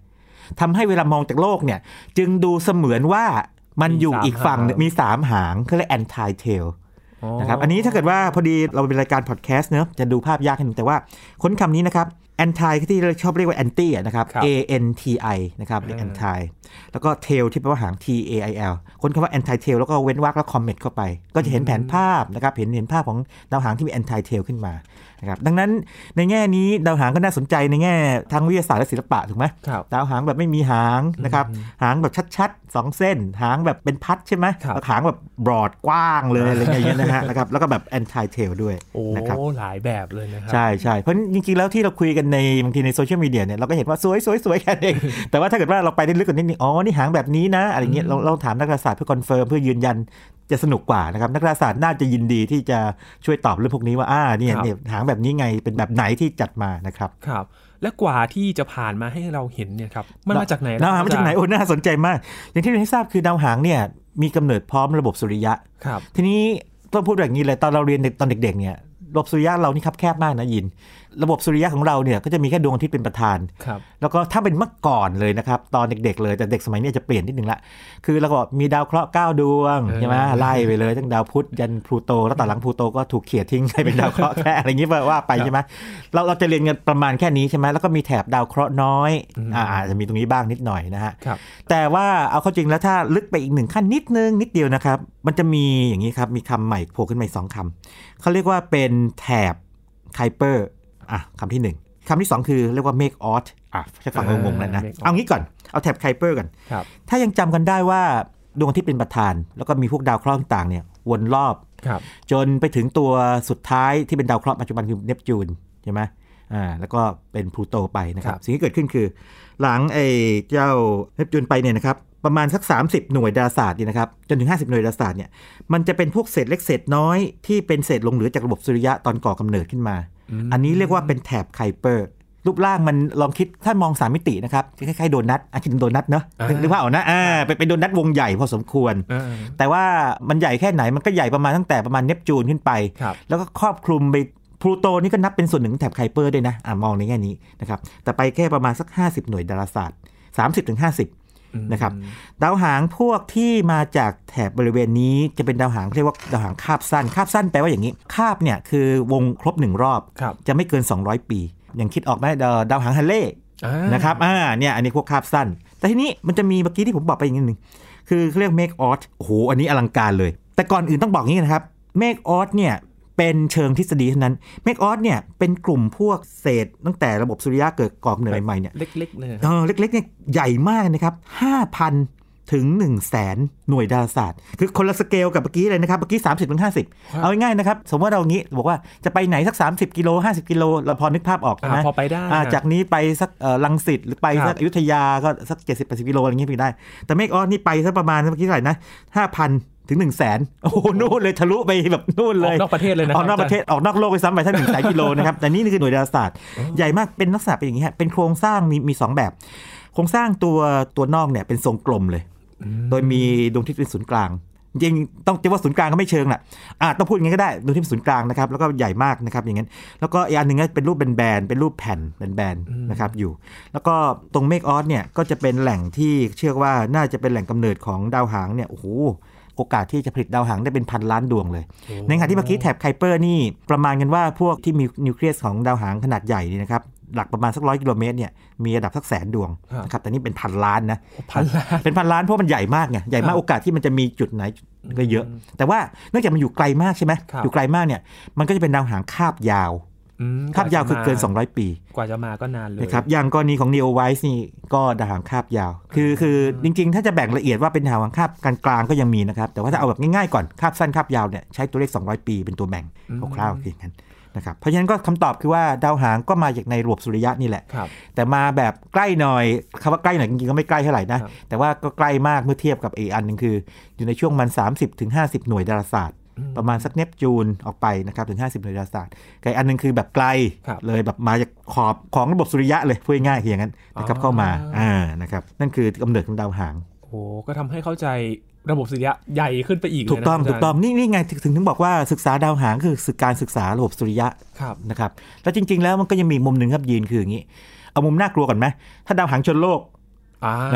ทำให้เวลามองจากโลกเนี่ยจึงดูเสมือนว่ามันอยู่อีกฝั่งมีสามหางเขาเรียกแอนไทเทลนะครับอันนี้ถ้าเกิดว่าพอดีเราเป็นรายการพอดแคสต์เนอะจะดูภาพยากนิดนึงแต่ว่าค้นคำนี้นะครับ anti ที่เราชอบเรียกว่า anti นะครับ a n t i นะครับ anti แล้วก็ tail ที่แปลว่าหาง t a i l ค้นคำว่า anti tail แล้วก็เว้นวรรคแล้ว comment เข้าไปก็จะเห็นแผนภาพนะครับเห็นเห็นภาพของดาวหางที่มี anti tail ขึ้นมานะครับดังนั้นในแง่นี้ดาวหางก็น่าสนใจในแง่ทางวิทยาศาสตร์และศิลปะถูกไหมดาวหางแบบไม่มีหางนะครับหางแบบชัดๆสองเส้นหางแบบเป็นพัดใช่ไหมหางแบบบรอดกว้างเลยอะไรอย่างเงี้ยนะฮะนะครับแล้วก็แบบ anti tail ด้วยนะครับโอ้หลายแบบเลยนะครับใช่ใช่เพราะจริงๆแล้วที่เราคุยกันในบางทีในโซเชียลมีเดียเนี่ยเราก็เห็นว่าสวยสวยสวยแค่เองแต่ว่าถ้าเกิดว่าเราไปได้ลึกกว่านี้อ๋อนี่หางแบบนี้นะอะไรเงี้ยเราเราถามนักดาราศาสตร์เพื่อคอนเฟิร์มเพื่อยืนยันจะสนุกกว่านะครับนักดาราศาสตร์น่าจะยินดีที่จะช่วยตอบเรื่องพวกนี้ว่าอ่าเนี่ยเนี่ยหางแบบนี้ไงเป็นแบบไหนที่จัดมานะครับครับและกว่าที่จะผ่านมาให้เราเห็นเนี่ยครับมันมาจากไหนดาวหางมาจากไหนโอ้น่าสนใจมากอย่างที่เราได้ทราบคือดาวหางเนี่ยมีกำเนิดพร้อมระบบสุริยะครับทีนี้ต้องพูดแบบนี้เลยตอนเราเรียนตอนเด็กๆเนี่ยระบบสุริยะเรานี่ครับแคบมากนะยินระบบสุริยะของเราเนี่ยก็จะมีแค่ดวงอาทิตย์เป็นประธานแล้วก็ถ้าเป็นเมื่อก่อนเลยนะครับตอนเด็กๆเลยแต่เด็กสมัยนี้จะเปลี่ยนนิดนึงละคือเราก็มีดาวเคราะห์เก้าดวงใช่ไหมไล่ไปเลยตั้งดาวพุธยันพลูโตแล้วต่อหลังพลูโตก็ถูกเขี่ยทิ้งให้เป็นดาวเคราะห์แค่อะไรอย่างนี้ว่าไปใช่ไหมเราเราจะเรียนกันประมาณแค่นี้ใช่ไหมแล้วก็มีแถบดาวเคราะห์น้อยอ่าจะมีตรงนี้บ้างนิดหน่อยนะฮะแต่ว่าเอาเข้าจริงแล้วถ้าลึกไปอีกหนึ่งขั้นนิดนึงนิดเดียวนะครับมันจะมีอย่างนี้ครับมีคำใหม่โผล่ขึ้นมาสองคำเขาเรียกว่าเป็นแถบไคเปอร์อ่ะคำที่หนึ่งคำที่สองคือเรียกว่า make odd อ่ะใช้ฝั่งงงๆแล้วนะเอางี้ก่อนเอาแถบไคเปอร์กันถ้ายังจำกันได้ว่าดวงอาทิตย์เป็นประธานแล้วก็มีพวกดาวเคราะห์ต่างๆเนี่ยวนรอบจนไปถึงตัวสุดท้ายที่เป็นดาวเคราะห์ปัจจุบันคือเนปจูนใช่ไหมอ่าแล้วก็เป็นพลูโตไปนะครับสิ่งที่เกิดขึ้นคือหลังไอ้เจ้าเนปจูนไปเนี่ยนะครับประมาณสักสามสิบหน่วยดาราศาสตร์นี่นะครับจนถึงห้าสิบหน่วยดาราศาสตร์เนี่ยมันจะเป็นพวกเศษเล็กเศษน้อยที่เป็นเศษหลงเหลือจากระบบสุริยะตอนก่อกำเนิดขึ้นมาอันนี้เรียกว่าเป็นแถบไคเปอร์รูปร่างมันลองคิดถ้ามองสามมิตินะครับคล้ายๆโดนัทอาจจะเป็นโดนัทเนาะนึกภาพออกนะอ่าเป็นโดนัทวงใหญ่พอสมควรแต่ว่ามันใหญ่แค่ไหนมันก็ใหญ่ประมาณตั้งแต่ประมาณเนปจูนขึ้นไปแล้วก็ครอบคลุมไปพลูโตนี่ก็นับเป็นส่วนหนึ่งแถบไคเปอร์ด้วยนะอ่ามองในแง่นี้นะครับแต่ไปแค่ประมาณสักห้าสิบหน่วยดาราศาสตร์ สามสิบถึงห้าสิบนะครับดาวหางพวกที่มาจากแถบบริเวณนี้จะเป็นดาวหางเรียกว่าดาวหางคาบสั้นคาบสั้นแปลว่าอย่างนี้คาบเนี่ยคือวงครบหนึ่งรอบจะไม่เกินสองร้อยปีอย่างคิดออกไหมดาวหางฮัลเล่นะครับอ่าเนี่ยอันนี้พวกคาบสั้นแต่ทีนี้มันจะมีเมื่อกี้ที่ผมบอกไปอีกนิดนึงคือเรียกเมกออสโอ้โหอันนี้อลังการเลยแต่ก่อนอื่นต้องบอกงี้นะครับเมกออสเนี่ย เป็นเชิงทฤษฎีเท่านั้นเมกออสเนี่ยเป็นกลุ่มพวกเศษตั้งแต่ระบบสุริยะเกิดก่อเกิดใหม่เนี่ยเล็กๆเลยเออเล็กๆเนี่ยใหญ่มากนะครับ ห้าพัน ถึง หนึ่งแสน หน่วยดาราศาสตร์คือคนละสเกลกับเมื่อกี้เลยนะครับเมื่อกี้ สามสิบถึงห้าสิบ เอาง่ายๆนะครับสมมติว่าเราอย่างงี้บอกว่าจะไปไหนสักสามสิบกิโลห้าสิบกิโลเราพอนึกภาพออกใช่มั้ยพอไปได้จากนี้ไปสักรังสิตหรือไปสักอยุธยาก็สักเจ็ดสิบแปดสิบกิโลอะไรอย่างงี้ไปได้แต่เมกออสนี่ไปสักประมาณเมื่อกี้เท่าไหร่นะ ห้าพันถึง หนึ่งแสน โอ้โหนู่นเลยทะลุไปแบบนู่นเลยออกนอกประเทศเลยนะออกนอกประเทศออกนอกโลกไปซ้ำไปถ้า หนึ่งแสนกิโลนะครับแต่นี่นี่คือหน่วยดาราศาสตร์ใหญ่มากเป็นลักษณะเป็นอย่างนี้ฮะเป็นโครงสร้างมีมีสองแบบโครงสร้างตัวตัวนอกเนี่ยเป็นทรงกลมเลยโดยมีดวงอาทิตย์เป็นศูนย์กลางจริงต้องจะว่าศูนย์กลางก็ไม่เชิงแหละอ่ะต้องพูดอย่างนี้ก็ได้ดวงอาทิตย์เป็นศูนย์กลางนะครับแล้วก็ใหญ่มากนะครับอย่างนั้นแล้วก็อีกอันหนึ่งก็เป็นรูปแบนๆเป็นรูปแผ่นแบนๆนะครับอยู่แล้วก็ตรงเมฆออสเนี่ยก็จะเป็นแหล่งที่เชื่อว่าน่าจะเป็นแหล่งกำเนิดของดาวหางเนี่ยโอ้โหโอกาสที่จะผลิตดาวหางได้เป็นพันล้านดวงเลยในขณะที่เมื่อกี้แถบไคเปอร์นี่ประมาณกันว่าพวกที่มีนิวเคลียสของดาวหางขนาดใหญ่นี่นะครับหลักประมาณสักร้อยกิโลเมตรเนี่ยมีระดับสักแสนดวงนะครับแต่นี่เป็นพันล้านนะพันล้านเป็นพันล้านเพราะมันใหญ่มากไงใหญ่มากโอกาสที่มันจะมีจุดไหนก็เยอะแต่ว่าเนื่องจากมันอยู่ไกลมากใช่ไหมอยู่ไกลมากเนี่ยมันก็จะเป็นดาวหางคาบยาวคาบยาวคือเกินสองร้อยปีกว่าจะมาก็นานเลยนะครับอย่างกรณีของ NEOWISE นี่ก็ดาวหางคาบยาวคือคือจริงๆถ้าจะแบ่งละเอียดว่าเป็นดาวหางคาบกลางๆก็ยังมีนะครับแต่ว่าถ้าเอาแบบง่ายๆก่อนคาบสั้นคาบยาวเนี่ยใช้ตัวเลขสองร้อยปีเป็นตัวแบ่งคร่าวๆอย่างนั้นนะครับเพราะฉะนั้นก็คำตอบคือว่าดาวหางก็มาจากในระบบสุริยะนี่แหละแต่มาแบบใกล้หน่อยคำว่าใกล้หน่อยจริงๆก็ไม่ใกล้เท่าไหร่นะแต่ว่าก็ใกล้มากเมื่อเทียบกับอีกอันนึงคืออยู่ในช่วงมัน สามสิบถึงห้าสิบ หน่วยดาราศาสตร์ประมาณสักเนปจูนออกไปนะครับถึงห้าสิบหน่วยดาราศาสตร์ไกลอันนึงคือแบบไกลเลยแบบมาจากขอบของระบบสุริยะเลยพูดง่ายๆอย่างนั้นนะครับเข้ามาอ่านะครับนั่นคือกำเนิดของดาวหางโอ้โหก็ทำให้เข้าใจระบบสุริยะใหญ่ขึ้นไปอีกถูกต้องถูกต้องนี่นี่ไงถึงถึงบอกว่าศึกษาดาวหางคือการศึกษาระบบสุริยะนะครับแล้วจริงๆแล้วมันก็ยังมีมุมนึงครับยืนคืออย่างนี้เอามุมน่ากลัวก่อนไหมถ้าดาวหางชนโลกอ่า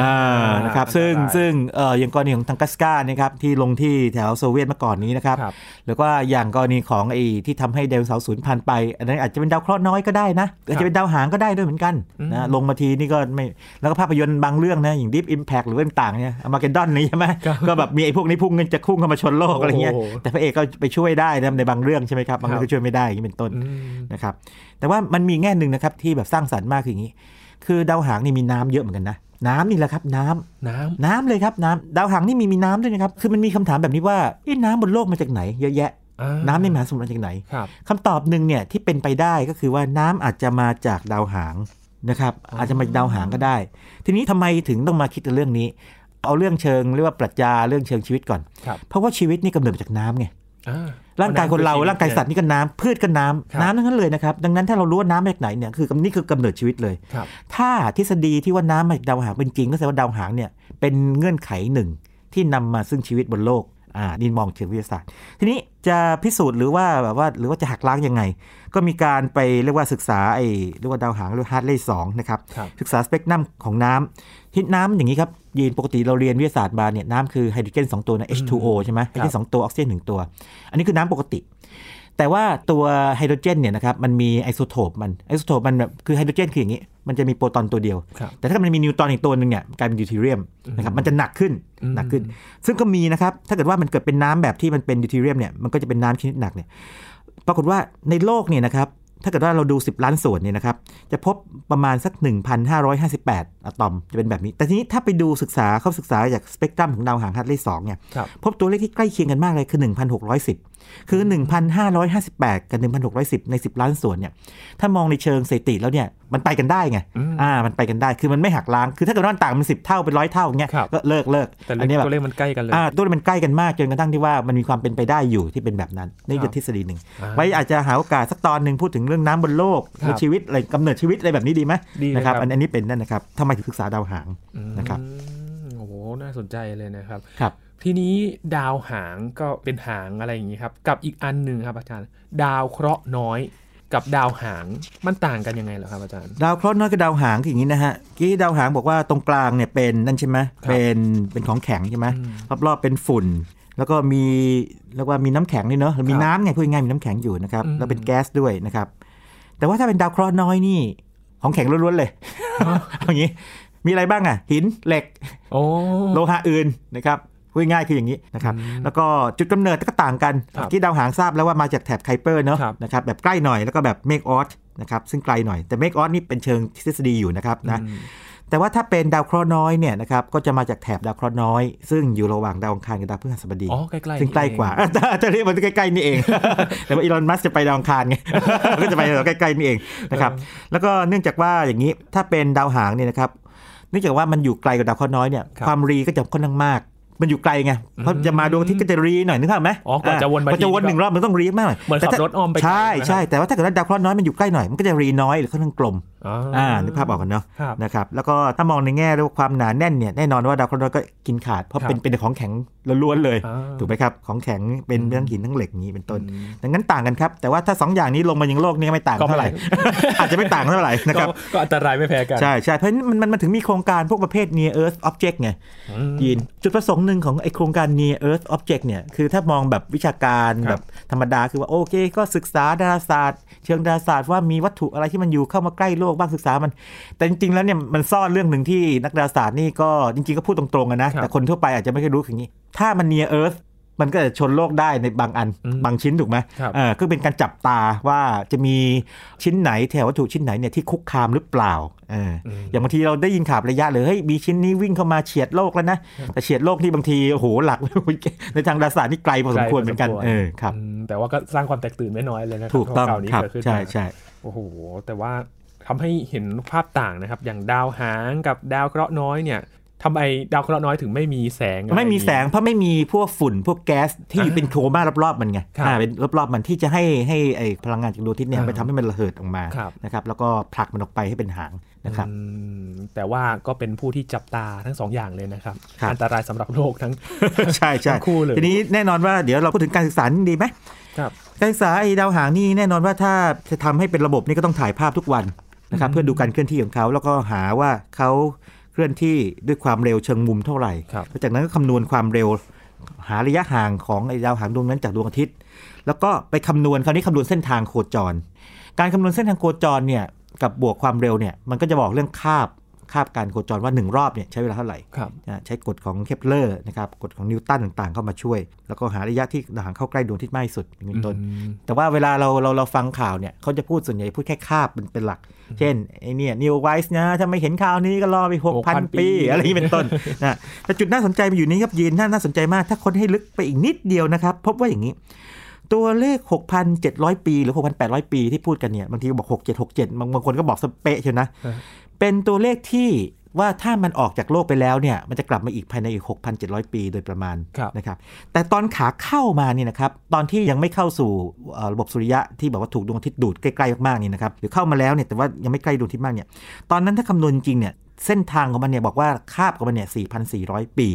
นะครับซึ่งซึ่งเอ่ออย่างกรณีของทังกัสกานะครับที่ลงที่แถวโซเวียตเมื่อก่อนนี้นะครับแล้วก็อย่างกรณีของไอ้ที่ทำให้ไดโนเสาร์สูญพันธุ์ไปอันนั้นอาจจะเป็นดาวเคราะห์น้อยก็ได้นะอาจจะเป็นดาวหางก็ได้ด้วยเหมือนกันนะลงมาทีนี่ก็ไม่แล้วก็ภาพยนตร์บางเรื่องนะอย่าง Deep Impact หรือต่างๆเนี่ย Armageddon นี่ใช่มั้ยก็แบบมีไอ้พวกนี้พุ่งกันจะพุ่งเข้ามาชนโลกอะไรเงี้ยแต่พระเอกก็ไปช่วยได้ในบางเรื่องใช่มั้ยครับบางเรื่องก็ช่วยไม่ได้อย่างนี้เป็นต้นนะครับแต่ว่ามันมีแง่นึงนะครับที่แบบสร้างสรรค์มากคืออย่างงี้คือดาวหางนี่มีน้ำเยอะเหมือนกันนะน้ำนี่แหละครับน้ำน้ำน้ำเลยครับน้ำดาวหางนี่มีมีน้ำด้วยนะครับคือมันมีคำถามแบบนี้ว่าไอ้น้ำบนโลกมาจากไหนเยอะแยะน้ำในมหาสมุทรมาจากไหนคำตอบหนึ่งเนี่ยที่เป็นไปได้ก็คือว่าน้ำอาจจะมาจากดาวหางนะครับอาจจะมาจากดาวหางก็ได้ทีนี้ทำไมถึงต้องมาคิดเรื่องนี้เอาเรื่องเชิงเรียกว่าปรัชญาเรื่องเชิงชีวิตก่อนเพราะว่าชีวิตนี่กำเนิดมาจากน้ำไงร่างกายคนเราร่างกายสัตว์นี่ก็น้ำพืชก็น้ำน้ำทั้งนั้นเลยนะครับดังนั้นถ้าเรารู้ว่าน้ำจากไหนเนี่ยคือนี่คือกำเนิดชีวิตเลยถ้าทฤษฎีที่ว่าน้ำมาจากดาวหางเป็นจริงก็แสดงว่าดาวหางเนี่ยเป็นเงื่อนไขหนึ่งที่นำมาซึ่งชีวิตบนโลกอ่านี่มองเชิงวิทยาศาสตร์ทีนี้จะพิสูจน์หรือว่าแบบว่าหรือว่าจะหักล้างยังไงก็มีการไปเรียกว่าศึกษาไอ้เรียกว่าดาวหางหรือฮาร์ทเลย์สองนะครับศึกษาสเปกตรัมของน้ำที่น้ำอย่างนี้ครับยีนปกติเราเรียนวิทยาศาสตร์มาเนี่ยน้ำคือไฮโดรเจนสองตัวนะ เอช ทู โอ ใช่ไหมไฮโดรเจนสองตัวออกซิเจนหนึ่งตัวอันนี้คือน้ำปกติแต่ว่าตัวไฮโดรเจนเนี่ยนะครับมันมีไอโซโทปมันไอโซโทปมันแบบคือไฮโดรเจนคืออย่างนี้มันจะมีโปรตอนตัวเดียวแต่ถ้ามันมีนิวตรอนอีกตัวนึงเนี่ยกลายเป็นดิวทีเรียมนะครับมันจะหนักขึ้นหนักขึ้นซึ่งก็มีนะครับถ้าเกิดว่ามันเกิดเป็นน้ำแบบที่มันเป็นดิวทีเรียมเนี่ยมันก็จะเป็นน้ำชนิดหนักเนี่ยปรากฏว่าในโลกเนี่ยนะครับถ้าเกิดว่าเราดูสิบล้านส่วนเนี่ยนะครับจะพบประมาณสัก หนึ่งพันห้าร้อยห้าสิบแปด อะตอมจะเป็นแบบนี้แต่ทีนี้ถ้าไปดูศึกษาเขาศึกษาจากสเปกตรัมของดาวหางฮาร์ทเลย์สองเนี่ยพบตัวเลขที่ใกล้เคียงกันมากเลยคือ หนึ่งพันหกร้อยสิบ คือ หนึ่งพันห้าร้อยห้าสิบแปด กับ หนึ่งพันหกร้อยสิบ ในสิบล้านส่วนเนี่ยถ้ามองในเชิงสถิติแล้วเนี่ยมันไปกันได้ไงอ่ามันไปกันได้คือมันไม่หักล้างคือถ้าเกิดว่าต่างมันสิบเท่าเป็นร้อยเท่าอย่างเงี้ยก็เลิกเลิกแต่ตัวเลขมันใกล้กันเลยอ่าตัวเลขมันใกล้กันมากจนกระทั่งที่ว่ามันมีความเป็นไปได้อยู่ที่เป็นแบบนั้นนี่คือทฤษฎีนึงไว้อาจจะหาโอกาสสักตอนนึงพูดถึงเรื่องน้ำบนโลกในชีวิตอะไรกำเนิดชีวิตอะไรแบบนี้ดีไหมนะครับอันนี้เป็นนั่นนะครับทำไมถึงศึกษาดาวหางนะครับโอ้โหน่าสนใจเลยนะครับครับทีนี้ดาวหางก็เป็นหางอะไรอย่างนี้ครับกับอีกอันหนึ่งครับอาจารย์ดาวเคราะห์น้อยกับดาวหางมันต่างกันยังไงเหรอครับอาจารย์ดาวเคราะห์น้อยกับดาวหางคืออย่างนี้นะฮะกี้ดาวหางบอกว่าตรงกลางเนี่ยเป็นนั่นใช่ไหมเป็นเป็นของแข็งใช่ไหมรอบๆเป็นฝุ่นแล้วก็มีแล้วก็มีน้ำแข็งนี่เนอะมีน้ำไงพูดง่ายมีน้ำแข็งอยู่นะครับแล้วเป็นแก๊สด้วยนะครับแต่ว่าถ้าเป็นดาวเคราะห์น้อยนี่ของแข็งล้วนๆเลย เอาอย่างนี้มีอะไรบ้างอ่ะหินเหล็กโลหะอื่นนะครับ พูดง่ายคืออย่างนี้นะครับแล้วก็จุดกำเนิดก็ต่างกันที่ดาวหางทราบแล้วว่ามาจากแถบไคเปอร์เนาะนะครับแบบใกล้หน่อยแล้วก็แบบเมกออสนะครับซึ่งไกลหน่อยแต่เมกออสนี่เป็นเชิงทฤษฎีอยู่นะครับนะแต่ว่าถ้าเป็นดาวเคราะห์น้อยเนี่ยนะครับก็จะมาจากแถบดาวเคราะห์น้อยซึ่งอยู่ระหว่างดาวอังคารกับดาวพฤหัสบดีอ๋อใกล้ๆซึ่งใกล้กว่าจะเรียกมันใกล้ๆนี่เองแต่ว่าอีลอนมัสก์จะไปดาวอังคารไงก็จะไปใกล้ๆนี่เองนะครับแล้วก็เนื่องจากว่าอย่างนี้ถ้าเป็นดาวหางเนี่ยนะครับเนื่องจากว่ามันอยู่ไกลกว่าดาวเคราะห์น้อยเนี่ยความรีก็จะค่อนข้างมากมันอยู่ไกลไงเพราะจะมาดวงอาทิตย์ก็จะรีหน่อยนึกภาพไหมอ๋อจะวนจะวนหนึ่งรอบมันต้องรีมากหน่อยเหมือนขับรถอ้อมไปใช่ใช่แต่ว่าถ้าเกิดดาวเคราะห์น้อยมันอยู่ใกล้หน่อยมันก็จะรีน้อยหรือค่อนข้างกลมอ่านึกภาพออกกันเนาะนะครับแล้วก็ถ้ามองในแง่เรื่องความหนาแน่นเนี่ยแน่นอนว่าดาวเคราะห์น้อยก็กินขาดเพราะเป็นเป็นของแข็งล้วนๆเลยถูกไหมครับของแข็งเป็นทั้งหินทั้งเหล็กนี้เป็นต้นดังนั้นต่างกันครับแต่ว่าถ้าสองอย่างนี้ลงมายังโลกนี้ไม่ต่างเท่าไหร่อาจจะไม่ต่างเท่าไหร่นะครับก็อันตรายไม่แพ้กันใช่ใช่เพราะมันมันถึงมีโครงการพวกประเภท Near Earth Object ไงยีนจุดประสงค์หนึ่งของไอโครงการ Near Earth Object เนี่ยคือถ้ามองแบบวิชาการแบบธรรมดาคือว่าโอเคก็ศึกษาดาราศาสตร์เชิงดาราศาสตร์ว่ามีวัตถุอะไรที่มันอยู่เข้ามาใกล้โลกบ้างศึกษามันแต่จริงๆแล้วเนี่ยมันซ่อนเรื่องหนึ่งที่นักดาราศาสตร์นี่ก็จริงๆก็พูดตรงๆนะแต่คนทั่วไปอาจจะไม่ค่อยรู้อย่างนี้ถ้ามัน Near Earth มันก็จะชนโลกได้ในบางอันบางชิ้นถูกไหมเออก็เป็นการจับตาว่าจะมีชิ้นไหนแถววัตถุชิ้นไหนเนี่ยที่คุกคามหรือเปล่าเอออย่างบางทีเราได้ยินข่าวระยะเลยเฮ้ยมีชิ้นนี้วิ่งเข้ามาเฉียดโลกแล้วนะแต่เฉียดโลกที่บางทีโอ้โหหลักในทางดาราศาสตร์นี่ไกลพอสมควรเหมือนกันเออครับแต่ว่าก็สร้างความแตกตื่นไม่น้อยเลยนะถูกต้องครับใช่ใช่โอ้โหแต่ว่าทำให้เห็นภาพต่างนะครับอย่างดาวหางกับดาวเคราะห์น้อยเนี่ยทำไมดาวเคราะห์น้อยถึงไม่มีแสงไม่มีแสงเพราะไม่มีพวกฝุ่นพวกแก๊สที่เป็นโครมารอบๆมันไงเป็นรอบๆมันที่จะให้ให้ไอพลังงานจากดวงอาทิตย์เนี่ยไปทำให้มันระเหิดออกมานะครับแล้วก็ผลักมันออกไปให้เป็นหางนะครับแต่ว่าก็เป็นผู้ที่จับตาทั้งสองอย่างเลยนะครับอันตรายสำหรับโลกทั้งใช่ใช่คู่เลยทีนี้แน่นอนว่าเดี๋ยวเราพูดถึงการศึกษาดีไหมการศึกษาไอดาวหางนี่แน่นอนว่าถ้าจะทำให้เป็นระบบนี่ก็ต้องถ่ายภาพทุกวันนะครับเพื่อดูการเคลื่อนที่ของเขาแล้วก็หาว่าเขาเคลื่อนที่ด้วยความเร็วเชิงมุมเท่าไหร่จากนั้นก็คำนวณความเร็วหาระยะห่างของไอ้ดาวหางดวงนั้นจากดวงอาทิตย์แล้วก็ไปคำนวณคราวนี้คำนวณเส้นทางโคจรการคำนวณเส้นทางโคจรเนี่ยกับบวกความเร็วเนี่ยมันก็จะบอกเรื่องคาบคาบการโคจรว่าหนึ่งรอบเนี่ยใช้เวลาเท่าไหร่ใช้กฎของเคปเลอร์นะครับกฎของนิวตันต่างๆเข้ามาช่วยแล้วก็หาระยะที่ดาวหางเข้าใกล้ดวงอาทิตย์มากที่สุดเป็นต้นแต่ว่าเวลาเราเราเราฟังข่าวเนี่ยเขาจะพูดส่วนใหญ่พูดแค่คาบเป็นเป็นหลักเช่นไอ้เนี่ย NEOWISE นะถ้าไม่เห็นข่าวนี้ก็รอไป หกพัน ปีอะไรอย่างนี้เป็นต้นนะแต่จุดน่าสนใจมันอยู่นี้ครับยีนน่าสนใจมากถ้าค้นให้ลึกไปอีกนิดเดียวนะครับพบว่าอย่างนี้ตัวเลข หกพันเจ็ดร้อย ปีหรือ หกพันแปดร้อย ปีที่พูดกันเนี่ยบางทีบอกหกพันเจ็ดร้อยหกสิบเจ็ดบางคนก็บอกสเปะเชียวนะเป็นตัวเลขที่ว่าถ้ามันออกจากโลกไปแล้วเนี่ยมันจะกลับมาอีกภายในอีก หกพันเจ็ดร้อย ปีโดยประมาณนะครับแต่ตอนขาเข้ามานี่นะครับตอนที่ยังไม่เข้าสู่ระบบสุริยะที่บอกว่าถูกดวงอาทิตย์ดูดใกล้ๆมากๆนี่นะครับหรือเข้ามาแล้วเนี่ยแต่ว่ายังไม่ใกล้ดวงอาทิตย์มากเนี่ยตอนนั้นถ้าคำนวณจริงเนี่ยเส้นทางของมันเนี่ยบอกว่าคาบของมันเนี่ย สี่พันสี่ร้อย ปี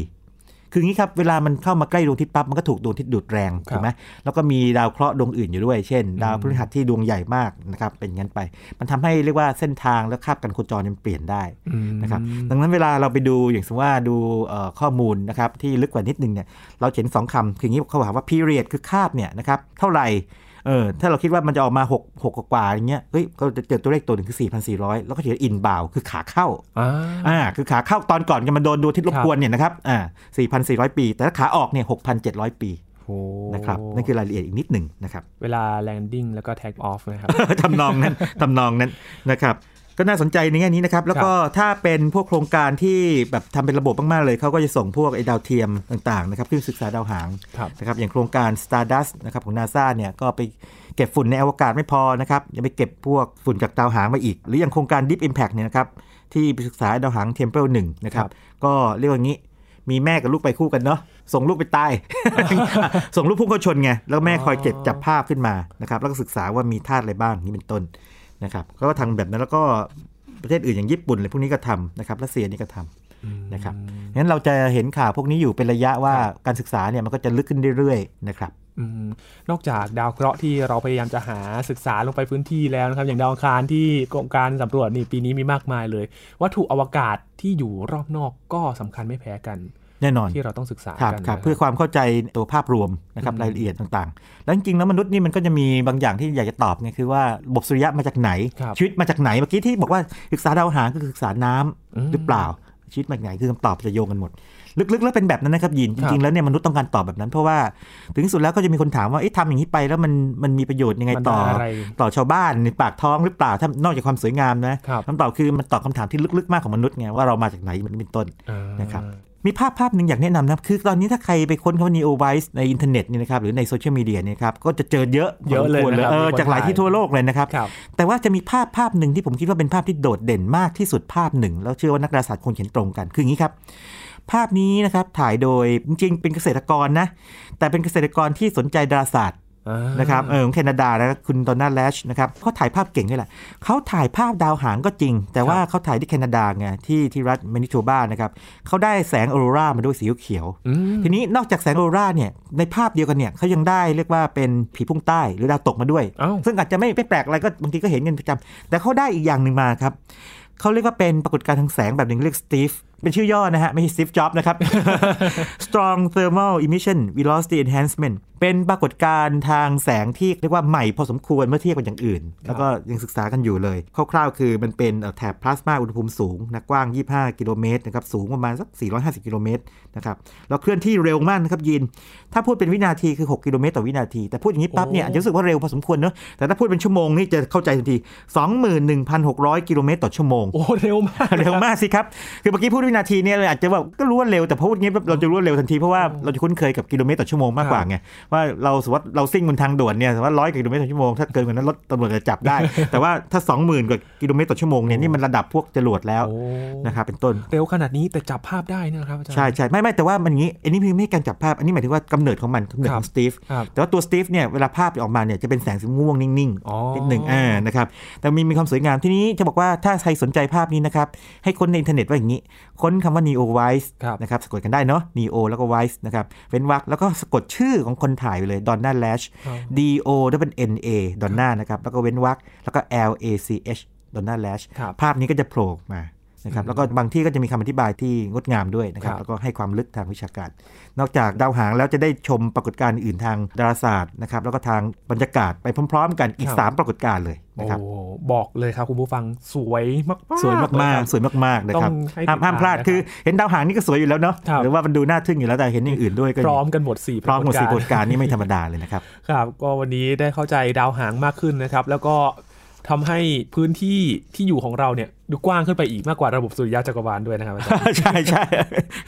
คืองี้ครับเวลามันเข้ามาใกล้ดวงอาทิตย์ปั๊บมันก็ถูกดวงอาทิตย์ดูดแรงถูกไหมแล้วก็มีดาวเคราะห์ดวงอื่นอยู่ด้วยเช่นดาวพฤหัสที่ดวงใหญ่มากนะครับเป็นงั้นไปมันทำให้เรียกว่าเส้นทางและคาบการโคจรมันเปลี่ยนได้นะครับดังนั้นเวลาเราไปดูอย่างเช่นว่าดูข้อมูลนะครับที่ลึกกว่านิดนึงเนี่ยเราเห็นสองคำคืองี้เขาบอกว่า period คือคาบเนี่ยนะครับเท่าไหร่เออถ้าเราคิดว่ามันจะออกมาหก หกกว่าอย่างเงี้ยเฮ้ยก็จะเจอตัวเลขตัวหนึ่งคือ สี่พันสี่ร้อย แล้วก็เจอ inbound คือขาเข้าอ่าคือขาเข้าตอนก่อนกันมันโดนดวงอาทิตย์รบกวนเนี่ยนะครับอ่า สี่พันสี่ร้อย ปีแต่ถ้าขาออกเนี่ย หกพันเจ็ดร้อย ปีนะครับนั่นคือรายละเอียดอีกนิดหนึ่งนะครับเวลา landing แล้วก็ take off นะครับ ทำนองนั้น ทำนองนั้นนะครับก็น่าสนใจในแง่นี้นะครับแล้วก็ถ้าเป็นพวกโครงการที่แบบทำเป็นระบบมากๆเลยเขาก็จะส่งพวกไอ้ดาวเทียมต่างๆนะครับขึ้นศึกษาดาวหางนะครับอย่างโครงการ Stardust นะครับของ NASA เนี่ยก็ไปเก็บฝุ่นในอวกาศไม่พอนะครับยังไปเก็บพวกฝุ่นจากดาวหางมาอีกหรืออย่างโครงการ Deep Impact เนี่ยนะครับที่ไปศึกษาดาวหาง Temple หนึ่งนะครับก็เรียกว่างี้มีแม่กับลูกไปคู่กันเนาะส่งลูกไปตาย ส่งลูกพุ่งเข้าชนไงแล้วแม่คอยเก็บจับภาพขึ้นมานะครับแล้วก็ศึกษาว่ามีธาตุอะไรบ้างนี่เป็นต้นนะครับก็ทำแบบนั้นแล้วก็ประเทศอื่นอย่างญี่ปุ่นเลยพวกนี้ก็ทำนะครับรัสเซียนี่ก็ทำนะครับงั้นเราจะเห็นข่าวพวกนี้อยู่เป็นระยะว่าการศึกษาเนี่ยมันก็จะลึกขึ้นเรื่อยๆนะครับนอกจากดาวเคราะห์ที่เราพยายามจะหาศึกษาลงไปพื้นที่แล้วนะครับอย่างดาวอังคารที่กรมการสำรวจนี่ปีนี้มีมากมายเลยวัตถุอวกาศที่อยู่รอบนอกก็สำคัญไม่แพ้กันแน่นอนที่เราต้องศึกษากันเพื่อความเข้าใจตัวภาพรวมนะครับรายละเอียดต่างๆแล้วจริงๆแล้วมนุษย์นี่มันก็จะมีบางอย่างที่อยากจะตอบไงคือว่าระบบสุริยะมาจากไหนชีวิตมาจากไหนเมื่อกี้ที่บอกว่าศึกษาดาวหางก็คือศึกษาน้ำหรือเปล่า ชีวิตมาจากไหนคือคำตอบจะโยงกันหมดลึกๆแล้วเป็นแบบนั้นนะครับยินจริงๆแล้วเนี่ยมนุษย์ต้องการตอบแบบนั้นเพราะว่าถึงสุดแล้วก็จะมีคนถามว่าเอ๊ะทำอย่างนี้ไปแล้วมันมันมีประโยชน์ยังไงต่อต่อชาวบ้านในปากท้องหรือเปล่าถ้านอกจากความสวยงามนะคำตอบคือมันตอบคำถามที่ลึกๆมากของมนุษย์ไงว่าเรามาจากไหนมันเป็นต้นนะครับมีภาพภาพหนึ่งอยากแนะนำนะคือตอนนี้ถ้าใครไปค้นคำว่า NEOWISE ในอินเทอร์เน็ตนี่นะครับหรือในโซเชียลมีเดียเนี่ยครับก็จะเจอเยอะเยอะเลยนะครับจากหลายที่ทั่วโลกเลยนะครับแต่ว่าจะมีภาพภาพหนึ่งที่ผมคิดว่าเป็นภาพที่โดดเด่นมากที่สุดภาพหนึ่งแล้วเชื่อว่านักดาราศาสตร์คงเห็นตรงกันคืออย่างนี้ครับภาพนี้นะครับถ่ายโดยจริงๆเป็นเกษตรกรนะแต่เป็นเกษตรกรที่สนใจดาราศาสตร์นะครับเออของแคนาดานะคุณ Donald Lach นะครับเขาถ่ายภาพเก่งด้วยแหละเขาถ่ายภาพดาวหางก็จริงแต่ว่าเขาถ่ายที่แคนาดาไงที่ที่รัฐแมนิโตบานะครับเขาได้แสงออโรรามาด้วยสีเขียวทีนี้นอกจากแสงออโรราเนี่ยในภาพเดียวกันเนี่ยเขายังได้เรียกว่าเป็นผีพุ่งใต้หรือดาวตกมาด้วยซึ่งอาจจะไม่แปลกอะไรก็บางทีก็เห็นกันประจำแต่เขาได้อีกอย่างหนึ่งมาครับเขาเรียกว่าเป็นปรากฏการณ์ทางแสงแบบหนึ่งเรียกสตีฟเป็นชื่อย่อนะฮะไม่ใช่สตีฟจ็อบส์นะครับ Strong Thermal Emission Velocity Enhancement เป็นปรากฏการณ์ทางแสงที่เรียกว่าใหม่พอสมควรเมื่อเทียบกับอย่างอื่น แล้วก็ยังศึกษากันอยู่เลยคร่าวๆคือมันเป็นแถบพลาสมาอุณหภูมิสูงนะกว้างยี่สิบห้ากิโลเมตรนะครับสูงประมาณสักสี่ร้อยห้าสิบกิโลเมตรนะครับแล้วเคลื่อนที่เร็วมากนะครับยินถ้าพูดเป็นวินาทีคือหกกิโลเมตรต่อวินาทีแต่พูดอย่างนี้ปั๊บเนี่ยอาจจะรู้สึกว่าเร็วพอสมควรเนอะแต่ถ้าพูดเป็นชั่วโมงนี่จะเข้าใจทันที สองหมื่นหนึ่งพันหกร้อยกิโลเมตรต่อชั่วโมงโอ้เร็วมากเร็วมากสิครับคือเมื่อกี้พูดวินาทีเนี่ยเราอาจจะแบบก็รู้ว่าเร็วแต่พอพูดงี้เราจะรู้ว่าเร็วทันทีเพราะว่าเราจะคุ้นเคยกับกิโลเมตรต่อชั่วโมงมากกว่าไงว่าเราสมมติเราซิ่งบนทางด่วนเนี่ยสมมติร้อยกิโลเมตรต่อชั่วโมงถ้าเกินกว่านั้นรถตำรวจจะจับได้ แต่ว่าถ้า สองหมื่น กว่ากิโลเมตรต่อชั่วโมงเนี่ยนี่มันระดับพวกจรวดแล้วนะครับเป็นต้นเร็วขนาดนี้แต่จับภาพได้นะครับอาจารย์ใช่ใช่ไม่ไม่แต่ว่ามันงี้อันนี้ไม่ใช่การจับภาพอันนี้หมายถึงว่ากำเนิดของมันกำเนิดของสตีฟแต่ว่าตัวสตีฟเนี่ยเวลาภาพออกมาเนี่ยจะเป็นแสงสีม่วงนิ่งๆนิดนึงอ่านะครับแต่มีมีความสวยงามที่นี้จะบอกว่าถ้าใครสนใจภาพนี้นะครับให้ค้นในอินเทอร์เน็ตว่าอย่างงี้ค้นคำว่า NEOWISE นะครับสะกดกันได้เนาะ Neo แล้วก็ Wise นะครับเว้นวรรคแล้วก็สะกดชื่อของคนถ่ายไปเลย Donald Lach D O แล้วเป็น N A Donna นะครับแล้วก็เว้นวรรคแล้วก็ L A C H Donald Lach ภาพนี้ก็จะโผล่มานะครับแล้วก็บางที่ก็จะมีคำอธิบายที่งดงามด้วยนะครับแล้วก็ให้ความลึกทางวิชาการนอกจากดาวหางแล้วจะได้ชมปรากฏการณ์อื่นทางดาราศาสตร์นะครับแล้วก็ทางบรรยากาศไปพร้อมๆกันอีกสามปรากฏการณ์เลยนะครับโอ้บอกเลยครับคุณผู้ฟังสวยมากๆสวยมากๆสวยมากๆนะครับห้ามพลาดคือเห็นดาวหางนี่ก็สวยอยู่แล้วเนาะหรือว่ามันดูน่าทึ่งอยู่แล้วแต่เห็นอย่างอื่นด้วยก็พร้อมกันหมดสี่ปรากฏการณ์พร้อมหมดสี่ปรากฏการณ์นี่ไม่ธรรมดาเลยนะครับครับก็วันนี้ได้เข้าใจดาวหางมากขึ้นนะครับแล้วก็ทำให้พื้นที่ที่อยู่ของเราเนี่ยดูกว้างขึ้นไปอีกมากกว่าระบบสุริยะจักรวาลด้วยนะครับอาจารย์ใช่ใช่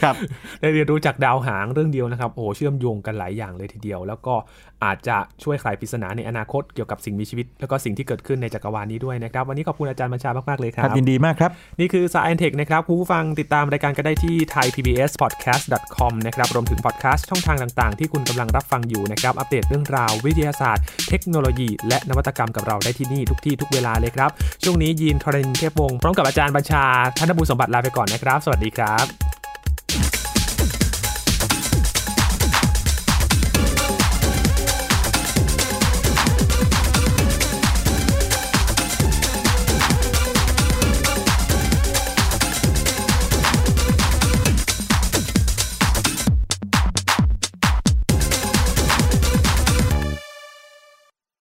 ครับได้เรียนรู้จากดาวหางเรื่องเดียวนะครับโอ้เชื่อมโยงกันหลายอย่างเลยทีเดียวแล้วก็อาจจะช่วยคลายปริศนาในอนาคตเกี่ยวกับสิ่งมีชีวิตแล้วก็สิ่งที่เกิดขึ้นในจักรวาลนี้ด้วยนะครับวันนี้ขอบคุณอาจารย์บัญชามากมากเลยครับยินดีมากครับนี่คือ Science Tech นะครับคุณผู้ฟังติดตามรายการก็ได้ที่ ไทยพีบีเอสพอดแคสต์ ดอท คอม นะครับรวมถึงพอดแคสต์ช่องทางต่างๆที่คุณกำลังรับฟังอยู่นะครับอัปเดตเรื่องราววิทยาศาสตร์เทคโนโลยีและนวัตกรรมกับเราได้ที่นี่ทุกที่ทุกเวลาเลยครับช่วงนี้ยินทรินเทพวงศ์พร้อมกับอาจารย์บัญชาธนบุญสมบัติลาไปก่อนนะครับสวัสดีครับ